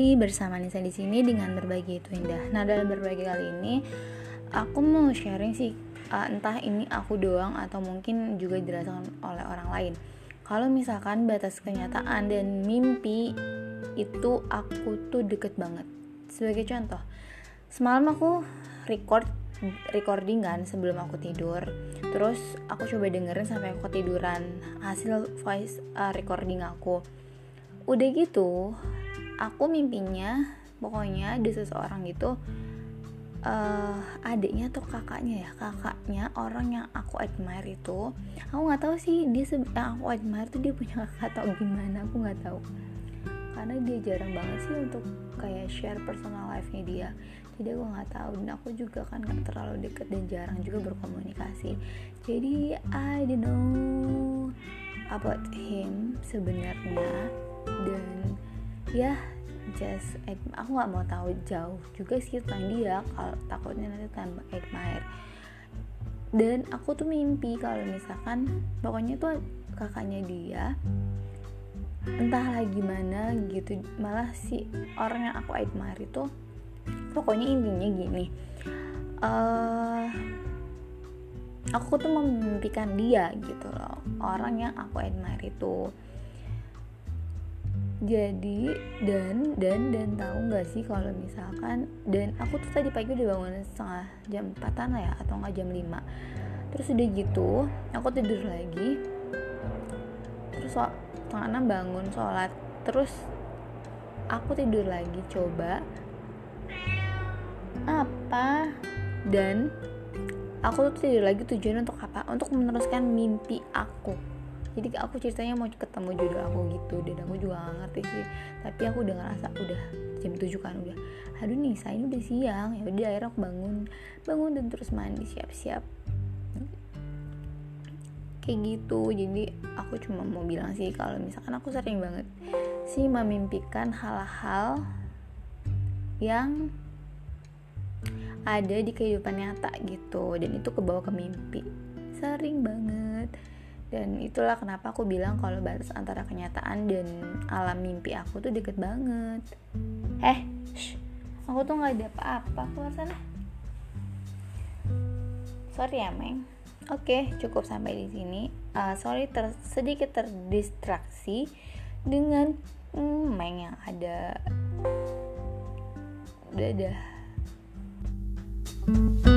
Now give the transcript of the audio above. kembali bersama Nisa di sini dengan Berbagi Itu Indah. Nah, dalam berbagi kali ini aku mau sharing sih, entah ini aku doang atau mungkin juga dirasakan oleh orang lain. Kalau misalkan batas kenyataan dan mimpi itu aku tuh deket banget. Sebagai contoh, semalam aku recordingan sebelum aku tidur. Terus aku coba dengerin sampai aku ketiduran hasil voice recording aku. Udah gitu, aku mimpinya pokoknya ada seseorang gitu, adiknya atau kakaknya orang yang aku admire itu. Aku nggak tahu sih yang aku admire tuh dia punya kakak atau gimana, aku nggak tahu. Karena dia jarang banget sih untuk kayak share personal life-nya dia, jadi aku nggak tahu. Dan aku juga kan nggak terlalu deket dan jarang juga berkomunikasi, jadi I don't know about him sebenarnya. Dan ya just aku nggak mau tahu jauh juga sih tentang dia, kalau takutnya nanti tambah admire. Dan aku tuh mimpi kalau misalkan pokoknya tuh kakaknya dia entahlah gimana gitu, malah si orang yang aku admire itu pokoknya intinya gini, aku tuh memimpikan dia gitu loh, orang yang aku admire itu. Jadi dan tahu nggak sih kalau misalkan, dan aku tuh tadi pagi udah bangun setengah jam 4-an lah ya, atau nggak jam 5. Terus udah gitu aku tidur lagi, terus setengah 6 bangun sholat, terus aku tidur lagi coba apa, dan aku tuh tidur lagi tujuannya untuk apa? Untuk meneruskan mimpi aku. Jadi aku ceritanya mau ketemu jodoh aku gitu, dan aku juga gak ngerti sih, tapi aku udah ngerasa udah jam 7 kan, udah aduh Nisa ini udah siang. Ya udah akhirnya aku bangun dan terus mandi siap-siap kayak gitu. Jadi aku cuma mau bilang sih kalau misalkan aku sering banget sih memimpikan hal-hal yang ada di kehidupan nyata gitu, dan itu kebawa ke mimpi sering banget. Dan itulah kenapa aku bilang kalau batas antara kenyataan dan alam mimpi aku tuh deket banget. Aku tuh gak ada apa-apa, keluar sana. Sorry ya Meng. Oke, cukup sampai di sini. Sorry sedikit terdistraksi dengan Meng yang ada. Dadah.